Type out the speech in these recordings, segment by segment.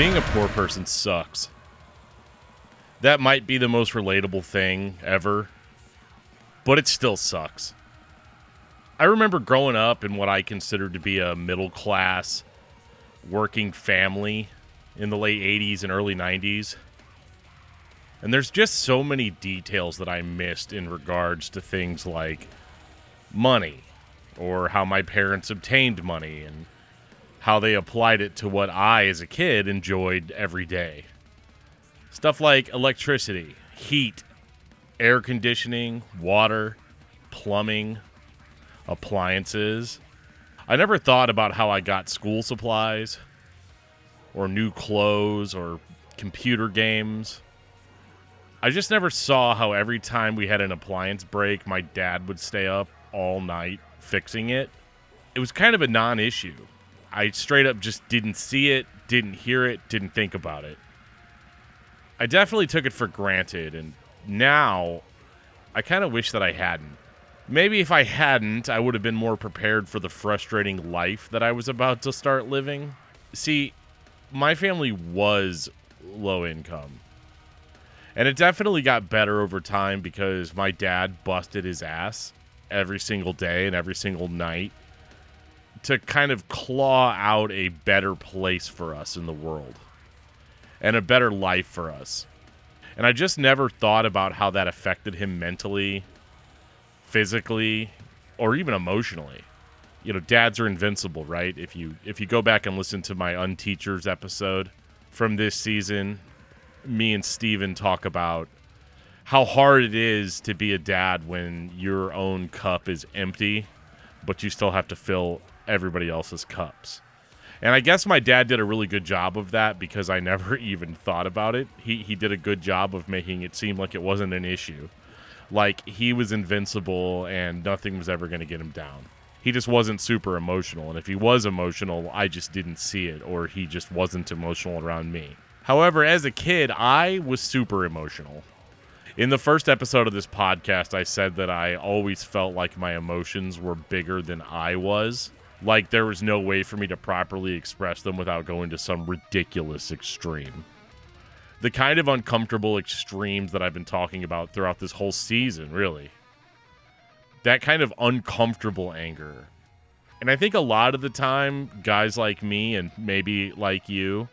Being a poor person sucks. That might be the most relatable thing ever, but it still sucks. I remember growing up in what I considered to be a middle-class working family in the late 80s and early 90s. And there's just so many details that I missed in regards to things like money or how my parents obtained money and how they applied it to what I, as a kid, enjoyed every day. Stuff like electricity, heat, air conditioning, water, plumbing, appliances. I never thought about how I got school supplies or new clothes or computer games. I just never saw how every time we had an appliance break, my dad would stay up all night fixing it. It was kind of a non-issue. I straight up just didn't see it, didn't hear it, didn't think about it. I definitely took it for granted, and now I kind of wish that I hadn't. Maybe if I hadn't, I would have been more prepared for the frustrating life that I was about to start living. See, my family was low income, and it definitely got better over time because my dad busted his ass every single day and every single night to kind of claw out a better place for us in the world and a better life for us. And I just never thought about how that affected him mentally, physically, or even emotionally. You know, dads are invincible, right? If you go back and listen to my Unteachers episode from this season, me and Steven talk about how hard it is to be a dad when your own cup is empty, but you still have to fill everybody else's cups. And I guess my dad did a really good job of that because I never even thought about it. He did a good job of making it seem like it wasn't an issue. Like he was invincible and nothing was ever going to get him down. He just wasn't super emotional. And if he was emotional, I just didn't see it, or he just wasn't emotional around me. However, as a kid, I was super emotional. In the first episode of this podcast, I said that I always felt like my emotions were bigger than I was. Like there was no way for me to properly express them without going to some ridiculous extreme. The kind of uncomfortable extremes that I've been talking about throughout this whole season, really. That kind of uncomfortable anger. And I think a lot of the time, guys like me and maybe like you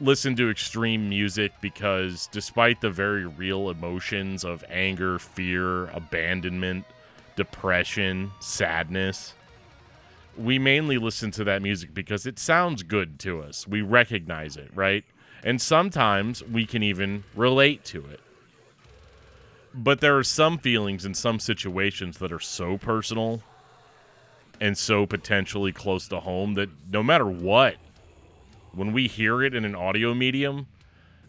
listen to extreme music because despite the very real emotions of anger, fear, abandonment, depression, sadness, we mainly listen to that music because it sounds good to us. We recognize it, right? And sometimes we can even relate to it. But there are some feelings in some situations that are so personal and so potentially close to home that no matter what, when we hear it in an audio medium,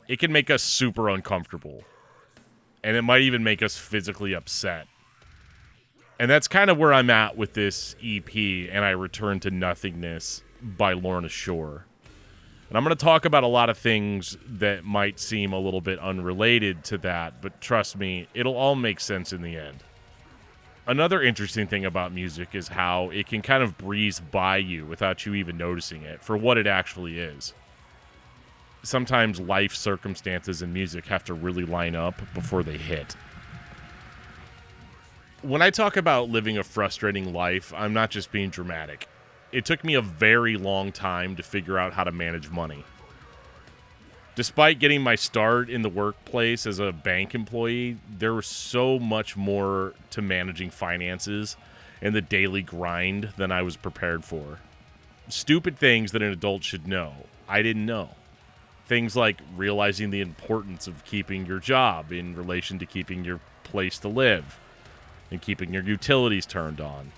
it can make us super uncomfortable. And it might even make us physically upset. And that's kind of where I'm at with this EP, And I Return to Nothingness by Lorna Shore. And I'm going to talk about a lot of things that might seem a little bit unrelated to that, but trust me, it'll all make sense in the end. Another interesting thing about music is how it can kind of breeze by you without you even noticing it for what it actually is. Sometimes life circumstances and music have to really line up before they hit. When I talk about living a frustrating life, I'm not just being dramatic. It took me a very long time to figure out how to manage money. Despite getting my start in the workplace as a bank employee, there was so much more to managing finances and the daily grind than I was prepared for. Stupid things that an adult should know, I didn't know. Things like realizing the importance of keeping your job in relation to keeping your place to live and keeping your utilities turned on.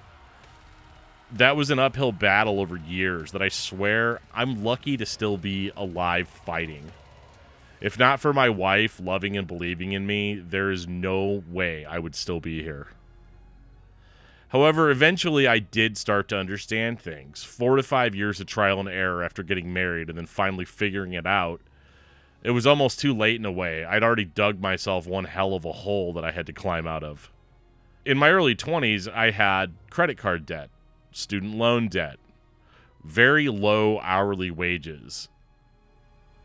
That was an uphill battle over years that I swear I'm lucky to still be alive fighting. If not for my wife loving and believing in me, there is no way I would still be here. However, eventually I did start to understand things. 4 to 5 years of trial and error after getting married and then finally figuring it out. It was almost too late in a way. I'd already dug myself one hell of a hole that I had to climb out of. In my early 20s, I had credit card debt, student loan debt, very low hourly wages,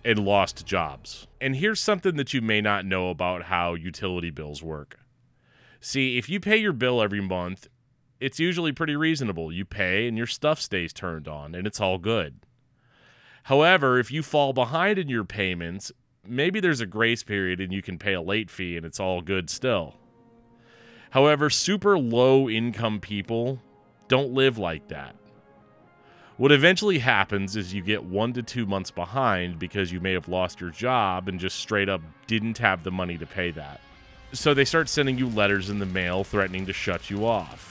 and lost jobs. And here's something that you may not know about how utility bills work. See, if you pay your bill every month, it's usually pretty reasonable. You pay and your stuff stays turned on and it's all good. However, if you fall behind in your payments, maybe there's a grace period and you can pay a late fee and it's all good still. However, super low income people don't live like that. What eventually happens is you get 1 to 2 months behind because you may have lost your job and just straight up didn't have the money to pay that. So they start sending you letters in the mail threatening to shut you off.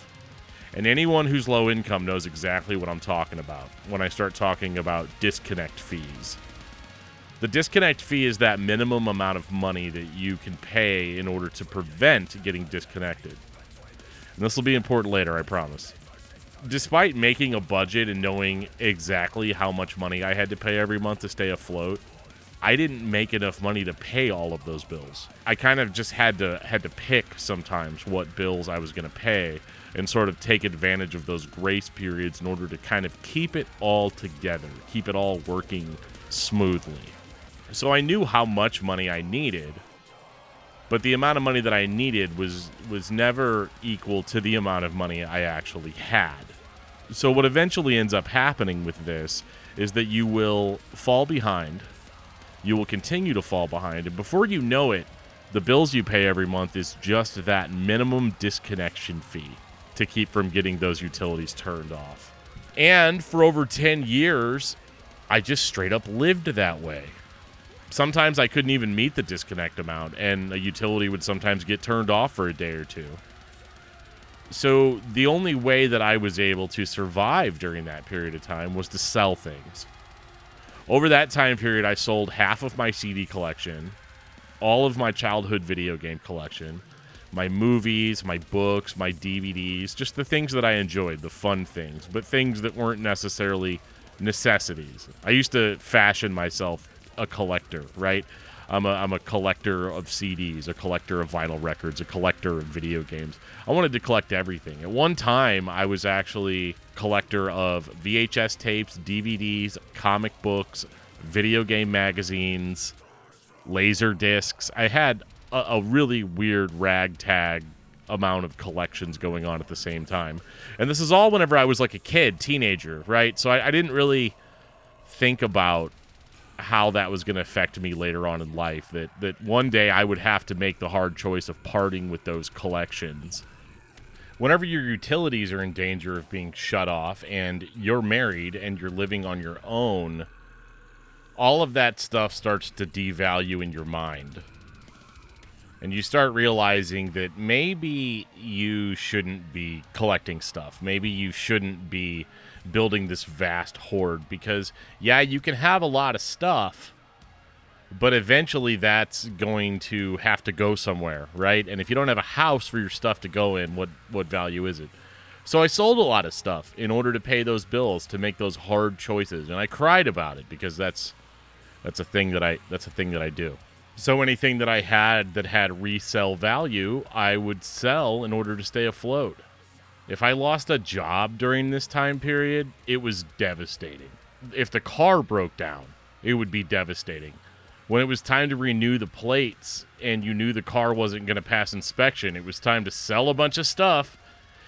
And anyone who's low income knows exactly what I'm talking about when I start talking about disconnect fees. The disconnect fee is that minimum amount of money that you can pay in order to prevent getting disconnected. And this will be important later, I promise. Despite making a budget and knowing exactly how much money I had to pay every month to stay afloat, I didn't make enough money to pay all of those bills. I kind of just had to pick sometimes what bills I was going to pay and sort of take advantage of those grace periods in order to kind of keep it all together, keep it all working smoothly. So I knew how much money I needed, but the amount of money that I needed was never equal to the amount of money I actually had. So what eventually ends up happening with this is that you will fall behind, you will continue to fall behind, and before you know it, the bills you pay every month is just that minimum disconnection fee to keep from getting those utilities turned off. And for over 10 years, I just straight up lived that way. Sometimes I couldn't even meet the disconnect amount, and a utility would sometimes get turned off for a day or two. So the only way that I was able to survive during that period of time was to sell things. Over that time period, I sold half of my CD collection, all of my childhood video game collection, my movies, my books, my DVDs, just the things that I enjoyed, the fun things, but things that weren't necessarily necessities. I used to fashion myself a collector, right? I'm a collector of CDs, a collector of vinyl records, a collector of video games. I wanted to collect everything. At one time, I was actually a collector of VHS tapes, DVDs, comic books, video game magazines, laser discs. I had a really weird ragtag amount of collections going on at the same time. And this is all whenever I was like a kid, teenager, right? So I didn't really think about how that was going to affect me later on in life, that one day I would have to make the hard choice of parting with those collections. Whenever your utilities are in danger of being shut off and you're married and you're living on your own, all of that stuff starts to devalue in your mind. And you start realizing that maybe you shouldn't be collecting stuff. Maybe you shouldn't be building this vast hoard, because yeah, you can have a lot of stuff, but eventually that's going to have to go somewhere, right? And if you don't have a house for your stuff to go in, what value is it? So I sold a lot of stuff in order to pay those bills, to make those hard choices, and I cried about it because that's a thing that I do. So anything that I had that had resale value, I would sell in order to stay afloat. If I lost a job during this time period, it was devastating. If the car broke down, it would be devastating. When it was time to renew the plates and you knew the car wasn't going to pass inspection, it was time to sell a bunch of stuff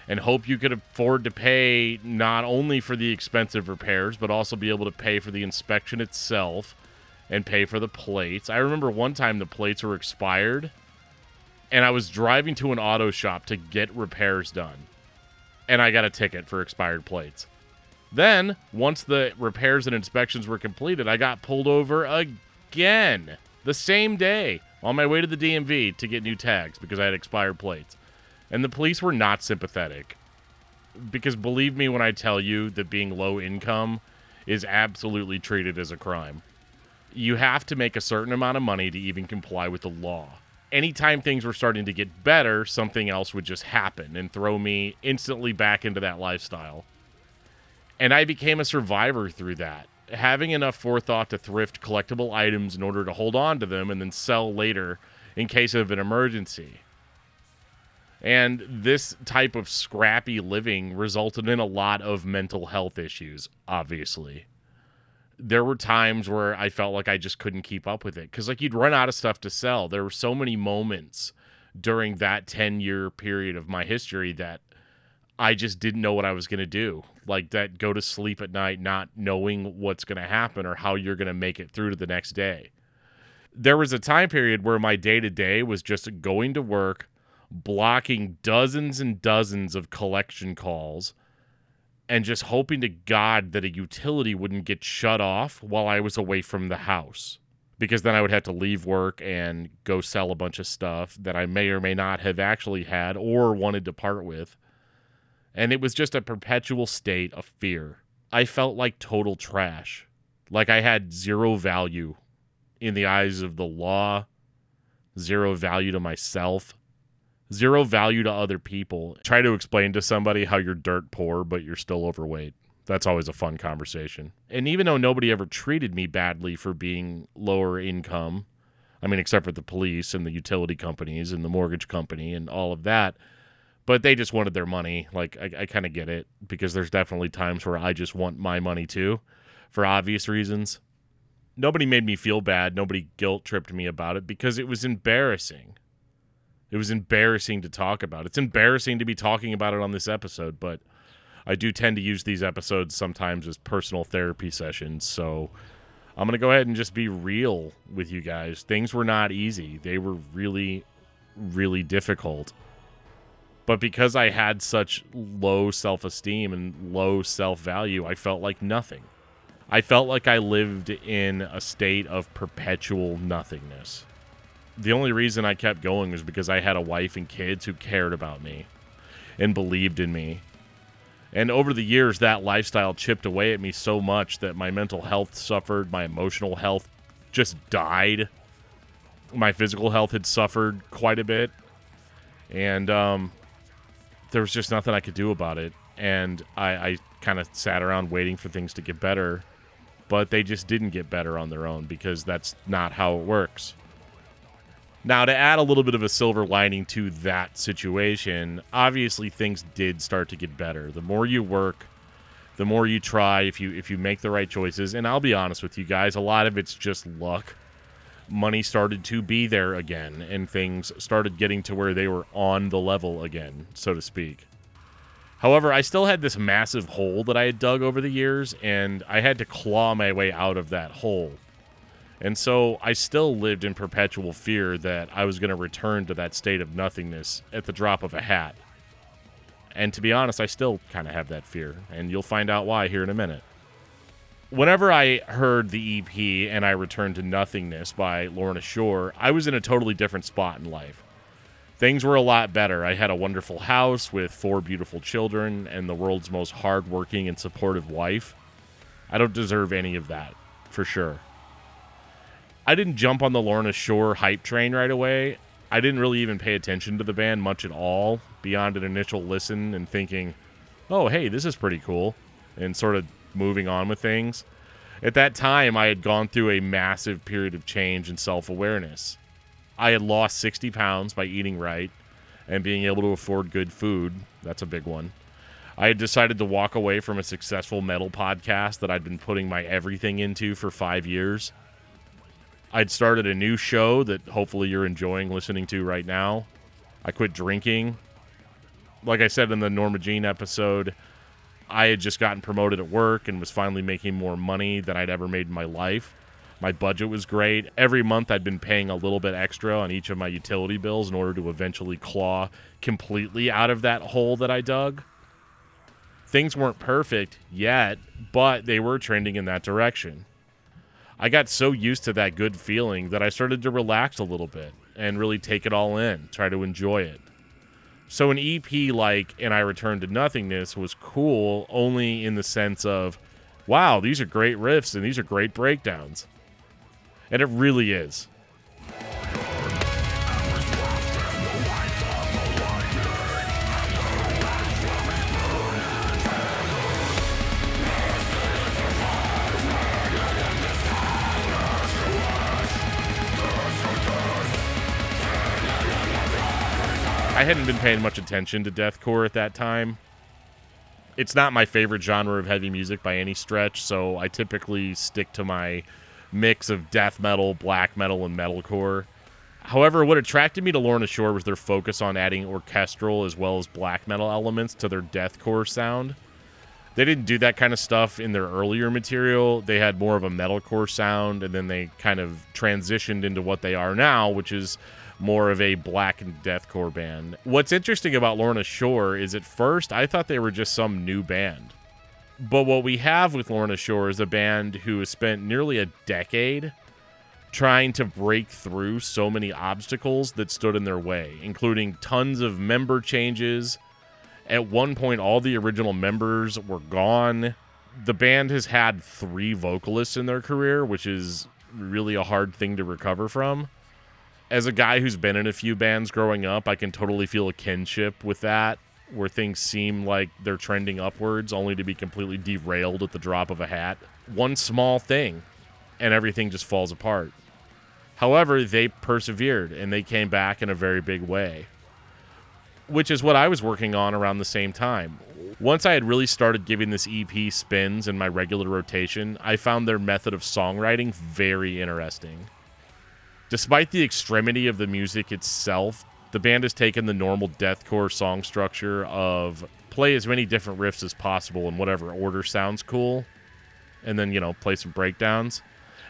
and hope you could afford to pay not only for the expensive repairs, but also be able to pay for the inspection itself and pay for the plates. I remember one time the plates were expired and I was driving to an auto shop to get repairs done. And I got a ticket for expired plates. Then, once the repairs and inspections were completed, I got pulled over again the same day on my way to the DMV to get new tags because I had expired plates. And the police were not sympathetic. Because believe me when I tell you that being low income is absolutely treated as a crime. You have to make a certain amount of money to even comply with the law. Anytime things were starting to get better, something else would just happen and throw me instantly back into that lifestyle. And I became a survivor through that, having enough forethought to thrift collectible items in order to hold on to them and then sell later in case of an emergency. And this type of scrappy living resulted in a lot of mental health issues, obviously. there were times where I felt like I just couldn't keep up with it, because like you'd run out of stuff to sell. There were so many moments during that 10-year period of my history that I just didn't know what I was going to do. Like that go to sleep at night not knowing what's going to happen or how you're going to make it through to the next day. There was a time period where my day-to-day was just going to work, blocking dozens and dozens of collection calls, and just hoping to God that a utility wouldn't get shut off while I was away from the house. Because then I would have to leave work and go sell a bunch of stuff that I may or may not have actually had or wanted to part with. And it was just a perpetual state of fear. I felt like total trash. Like I had zero value in the eyes of the law, zero value to myself, zero value to other people. Try to explain to somebody how you're dirt poor, but you're still overweight. That's always a fun conversation. And even though nobody ever treated me badly for being lower income, I mean, except for the police and the utility companies and the mortgage company and all of that, but they just wanted their money. Like, I kind of get it, because there's definitely times where I just want my money too, for obvious reasons. Nobody made me feel bad. Nobody guilt-tripped me about it, because it was embarrassing. It was embarrassing to talk about. It's embarrassing to be talking about it on this episode, but I do tend to use these episodes sometimes as personal therapy sessions, so I'm going to go ahead and just be real with you guys. Things were not easy. They were really, really difficult. But because I had such low self-esteem and low self-value, I felt like nothing. I felt like I lived in a state of perpetual nothingness. The only reason I kept going was because I had a wife and kids who cared about me and believed in me. And over the years, that lifestyle chipped away at me so much that my mental health suffered, my emotional health just died. My physical health had suffered quite a bit. And there was just nothing I could do about it. And I kind of sat around waiting for things to get better, but they just didn't get better on their own, because that's not how it works. Now, to add a little bit of a silver lining to that situation, obviously things did start to get better. The more you work, the more you try, if you make the right choices. And I'll be honest with you guys, a lot of it's just luck. Money started to be there again, and things started getting to where they were on the level again, so to speak. However, I still had this massive hole that I had dug over the years, and I had to claw my way out of that hole. And so I still lived in perpetual fear that I was going to return to that state of nothingness at the drop of a hat. And to be honest, I still kind of have that fear, and you'll find out why here in a minute. Whenever I heard the EP And I Return to Nothingness by Lorna Shore, I was in a totally different spot in life. Things were a lot better. I had a wonderful house with 4 beautiful children and the world's most hardworking and supportive wife. I don't deserve any of that, for sure. I didn't jump on the Lorna Shore hype train right away. I didn't really even pay attention to the band much at all, beyond an initial listen and thinking, oh, hey, this is pretty cool, and sort of moving on with things. At that time, I had gone through a massive period of change and self-awareness. I had lost 60 pounds by eating right and being able to afford good food. That's a big one. I had decided to walk away from a successful metal podcast that I'd been putting my everything into for 5 years. I'd started a new show that hopefully you're enjoying listening to right now. I quit drinking. Like I said in the Norma Jean episode, I had just gotten promoted at work and was finally making more money than I'd ever made in my life. My budget was great. Every month I'd been paying a little bit extra on each of my utility bills in order to eventually claw completely out of that hole that I dug. Things weren't perfect yet, but they were trending in that direction. I got so used to that good feeling that I started to relax a little bit and really take it all in, try to enjoy it. So an EP like And I Return to Nothingness was cool only in the sense of, wow, these are great riffs and these are great breakdowns. And it really is. I hadn't been paying much attention to deathcore at that time. it's not my favorite genre of heavy music by any stretch, so I typically stick to my mix of death metal, black metal, and metalcore. However, what attracted me to Lorna Shore was their focus on adding orchestral as well as black metal elements to their deathcore sound. They didn't do that kind of stuff in their earlier material. They had more of a metalcore sound, and then they kind of transitioned into what they are now, which is more of a black and deathcore band. What's interesting about Lorna Shore is at first I thought they were just some new band. But what we have with Lorna Shore is a band who has spent nearly a decade trying to break through so many obstacles that stood in their way, including tons of member changes. At one point, all the original members were gone. The band has had 3 vocalists in their career, which is really a hard thing to recover from. As a guy who's been in a few bands growing up, I can totally feel a kinship with that, where things seem like they're trending upwards, only to be completely derailed at the drop of a hat. One small thing, and everything just falls apart. However, they persevered, and they came back in a very big way, which is what I was working on around the same time. Once I had really started giving this EP spins in my regular rotation, I found their method of songwriting very interesting. Despite the extremity of the music itself, the band has taken the normal deathcore song structure of play as many different riffs as possible in whatever order sounds cool, and then, play some breakdowns,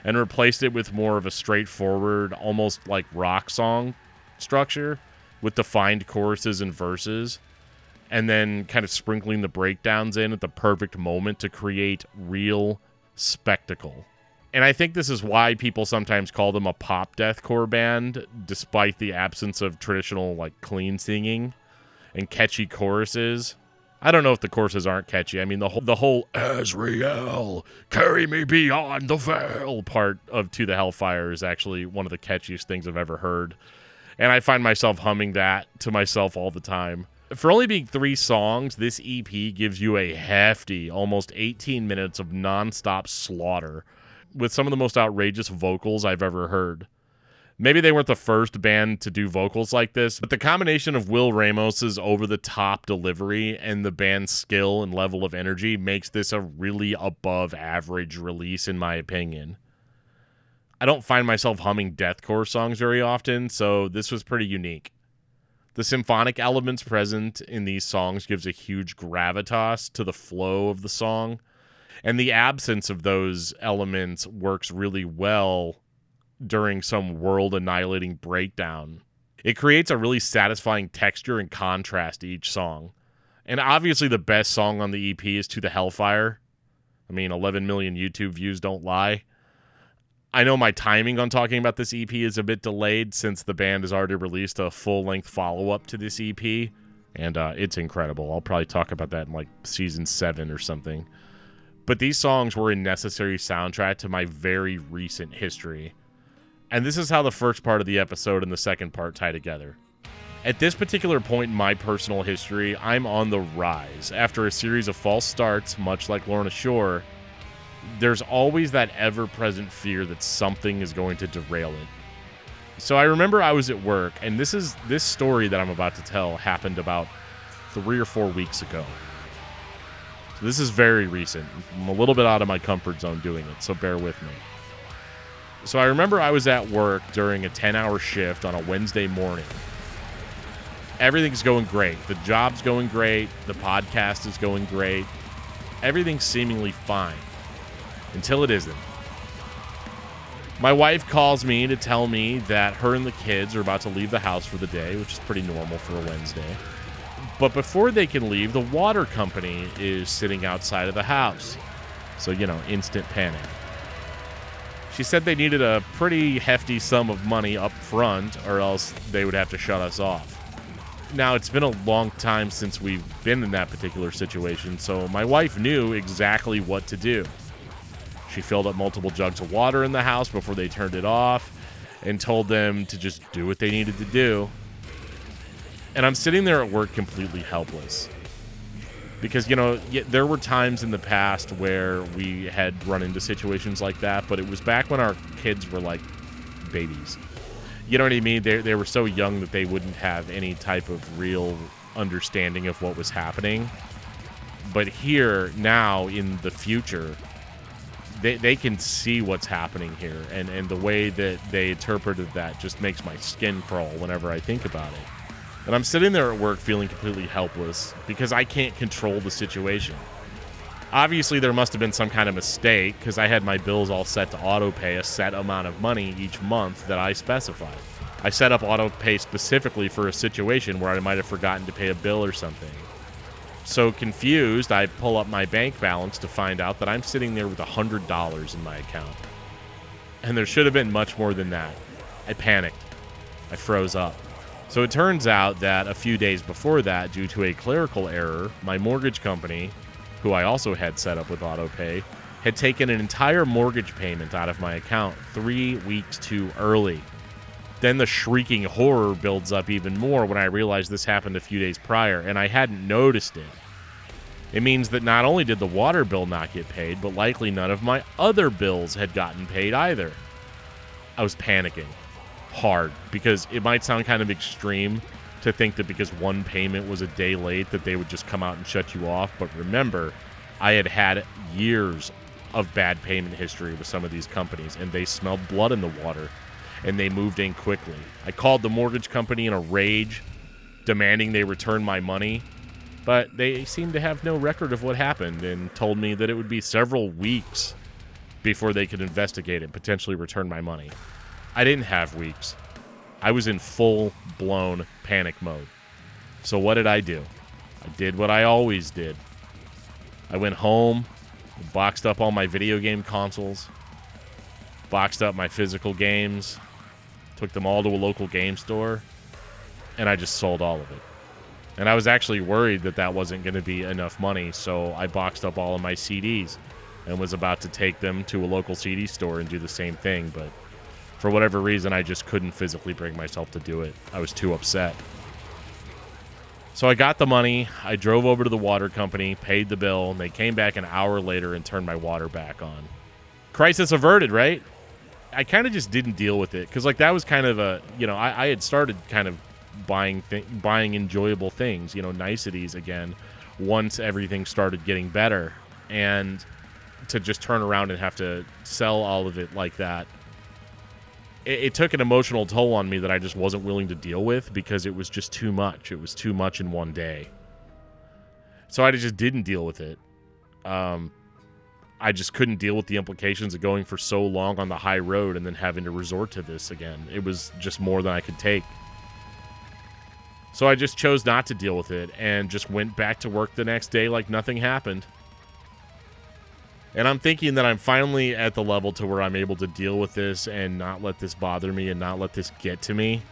and replaced it with more of a straightforward, almost like rock song structure, with defined choruses and verses, and then kind of sprinkling the breakdowns in at the perfect moment to create real spectacle. And I think this is why people sometimes call them a pop deathcore band, despite the absence of traditional, clean singing and catchy choruses. I don't know if the choruses aren't catchy. I mean, the whole Ezrael, carry me beyond the veil part of To the Hellfire is actually one of the catchiest things I've ever heard. And I find myself humming that to myself all the time. For only being 3 songs, this EP gives you a hefty, almost 18 minutes of nonstop slaughter, with some of the most outrageous vocals I've ever heard. Maybe they weren't the first band to do vocals like this, but the combination of Will Ramos's over-the-top delivery and the band's skill and level of energy makes this a really above-average release, in my opinion. I don't find myself humming deathcore songs very often, so this was pretty unique. The symphonic elements present in these songs gives a huge gravitas to the flow of the song, and the absence of those elements works really well during some world-annihilating breakdown. It creates a really satisfying texture and contrast to each song. And obviously the best song on the EP is To the Hellfire. I mean, 11 million YouTube views don't lie. I know my timing on talking about this EP is a bit delayed since the band has already released a full-length follow-up to this EP, and it's incredible. I'll probably talk about that in season 7 or something. But these songs were a necessary soundtrack to my very recent history. And this is how the first part of the episode and the second part tie together. At this particular point in my personal history, I'm on the rise. After a series of false starts, much like Lorna Shore, there's always that ever-present fear that something is going to derail it. So I remember I was at work, and this story that I'm about to tell happened about 3 or 4 weeks ago. So this is very recent. I'm a little bit out of my comfort zone doing it, so bear with me. So I remember I was at work during a 10-hour shift on a Wednesday morning. Everything's going great. The job's going great. The podcast is going great. Everything's seemingly fine. Until it isn't. My wife calls me to tell me that her and the kids are about to leave the house for the day, which is pretty normal for a Wednesday. But before they can leave, the water company is sitting outside of the house. So, instant panic. She said they needed a pretty hefty sum of money up front, or else they would have to shut us off. Now, it's been a long time since we've been in that particular situation, so my wife knew exactly what to do. She filled up multiple jugs of water in the house before they turned it off and told them to just do what they needed to do. And I'm sitting there at work completely helpless. Because, there were times in the past where we had run into situations like that, but it was back when our kids were like babies. You know what I mean? They were so young that they wouldn't have any type of real understanding of what was happening. But here, now, in the future, they can see what's happening here. And the way that they interpreted that just makes my skin crawl whenever I think about it. And I'm sitting there at work feeling completely helpless because I can't control the situation. Obviously, there must have been some kind of mistake because I had my bills all set to auto-pay a set amount of money each month that I specified. I set up auto-pay specifically for a situation where I might have forgotten to pay a bill or something. So confused, I pull up my bank balance to find out that I'm sitting there with $100 in my account. And there should have been much more than that. I panicked. I froze up. So it turns out that a few days before that, due to a clerical error, my mortgage company, who I also had set up with AutoPay, had taken an entire mortgage payment out of my account 3 weeks too early. Then the shrieking horror builds up even more when I realize this happened a few days prior, and I hadn't noticed it. It means that not only did the water bill not get paid, but likely none of my other bills had gotten paid either. I was panicking. Hard, because it might sound kind of extreme to think that because one payment was a day late that they would just come out and shut you off, but remember, I had years of bad payment history with some of these companies, and they smelled blood in the water, and they moved in quickly. I called the mortgage company in a rage, demanding they return my money, but they seemed to have no record of what happened and told me that it would be several weeks before they could investigate and potentially return my money. I didn't have weeks. I was in full-blown panic mode. So what did I do? I did what I always did. I went home, boxed up all my video game consoles, boxed up my physical games, took them all to a local game store, and I just sold all of it. And I was actually worried that that wasn't going to be enough money, so I boxed up all of my CDs and was about to take them to a local CD store and do the same thing, but for whatever reason, I just couldn't physically bring myself to do it. I was too upset. So I got the money. I drove over to the water company, paid the bill, and they came back an hour later and turned my water back on. Crisis averted, right? I kind of just didn't deal with it because, like, that was kind of a, you know, I had started kind of buying enjoyable things, you know, niceties again, once everything started getting better. And to just turn around and have to sell all of it like that, it took an emotional toll on me that I just wasn't willing to deal with because it was just too much. It was too much in one day. So I just didn't deal with it. I just couldn't deal with the implications of going for so long on the high road and then having to resort to this again. It was just more than I could take. So I just chose not to deal with it and just went back to work the next day like nothing happened. And I'm thinking that I'm finally at the level to where I'm able to deal with this and not let this bother me and not let this get to me.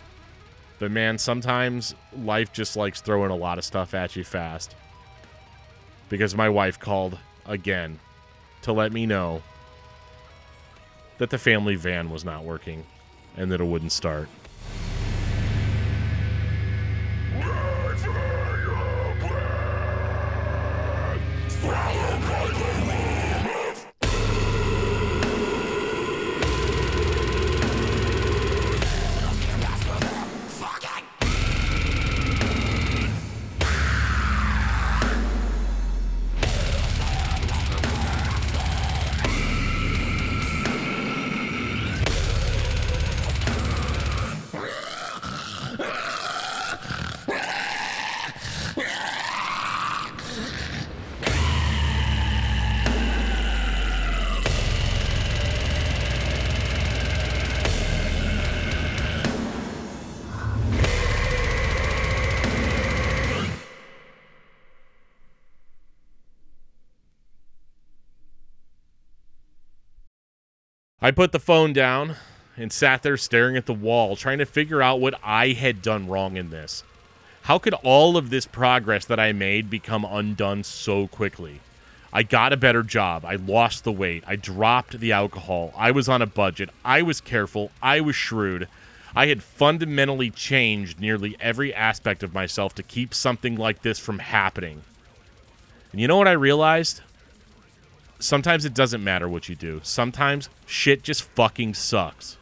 But man, sometimes life just likes throwing a lot of stuff at you fast. Because my wife called again to let me know that the family van was not working and that it wouldn't start. I put the phone down and sat there staring at the wall, trying to figure out what I had done wrong in this. How could all of this progress that I made become undone so quickly? I got a better job. I lost the weight. I dropped the alcohol. I was on a budget. I was careful. I was shrewd. I had fundamentally changed nearly every aspect of myself to keep something like this from happening. And you know what I realized? Sometimes it doesn't matter what you do. Sometimes shit just fucking sucks.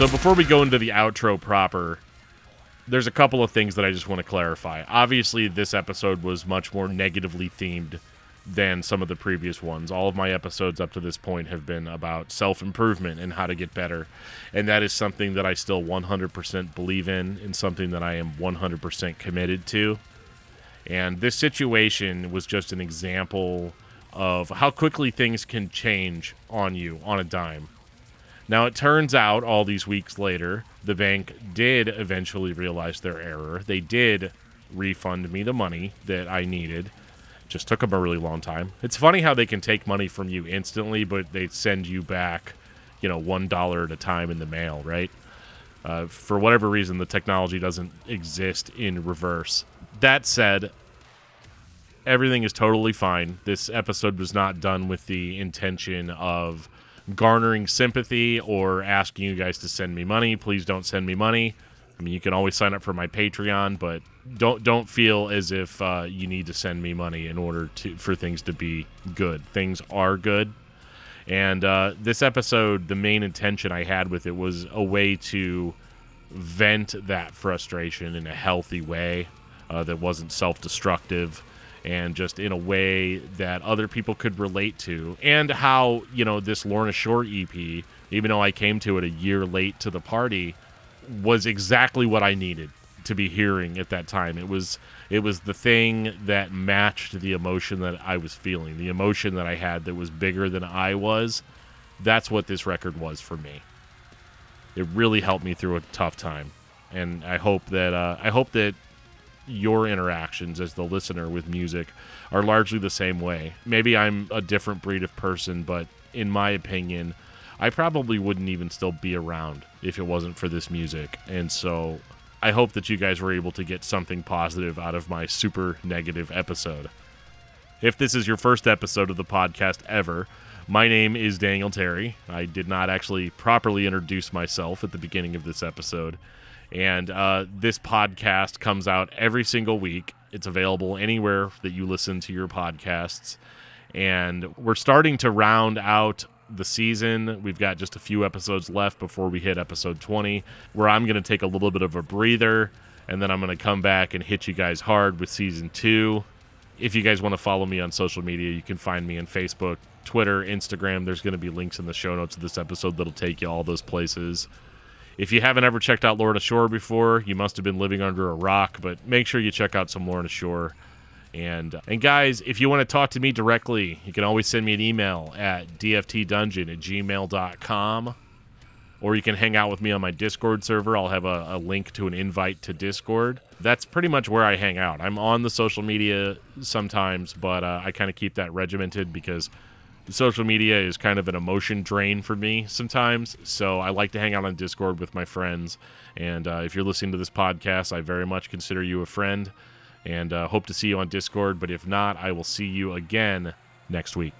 So before we go into the outro proper, there's a couple of things that I just want to clarify. Obviously, this episode was much more negatively themed than some of the previous ones. All of my episodes up to this point have been about self-improvement and how to get better. And that is something that I still 100% believe in and something that I am 100% committed to. And this situation was just an example of how quickly things can change on you on a dime. Now, it turns out all these weeks later, the bank did eventually realize their error. They did refund me the money that I needed. Just took them a really long time. It's funny how they can take money from you instantly, but they send you back, you know, $1 at a time in the mail, right? For whatever reason, the technology doesn't exist in reverse. That said, everything is totally fine. This episode was not done with the intention of garnering sympathy or asking you guys to send me money. Please don't send me money. I mean, you can always sign up for my Patreon, but don't feel as if you need to send me money in order for things to be good. Things are good. And this episode, the main intention I had with it was a way to vent that frustration in a healthy way that wasn't self-destructive and just in a way that other people could relate to. And how, you know, this Lorna Shore EP, even though I came to it a year late to the party, was exactly what I needed to be hearing at that time. It was the thing that matched the emotion that I was feeling, the emotion that I had that was bigger than I was. That's what this record was for me. It really helped me through a tough time, and I hope that your interactions as the listener with music are largely the same way. Maybe I'm a different breed of person, but in my opinion, I probably wouldn't even still be around if it wasn't for this music. And so I hope that you guys were able to get something positive out of my super negative episode. If this is your first episode of the podcast ever, my name is Daniel Terry. I did not actually properly introduce myself at the beginning of this episode. And this podcast comes out every single week. It's available anywhere that you listen to your podcasts. And we're starting to round out the season. We've got just a few episodes left before we hit episode 20, where I'm going to take a little bit of a breather, and then I'm going to come back and hit you guys hard with season 2. If you guys want to follow me on social media, you can find me on Facebook, Twitter, Instagram. There's going to be links in the show notes of this episode that'll take you all those places. If you haven't ever checked out Lorna Shore before, you must have been living under a rock, but make sure you check out some Lorna Shore. And guys, if you want to talk to me directly, you can always send me an email at dftdungeon@gmail.com, or you can hang out with me on my Discord server. I'll have a link to an invite to Discord. That's pretty much where I hang out. I'm on the social media sometimes, but I kind of keep that regimented because social media is kind of an emotion drain for me sometimes. So I like to hang out on Discord with my friends. And if you're listening to this podcast, I very much consider you a friend. And hope to see you on Discord. But if not, I will see you again next week.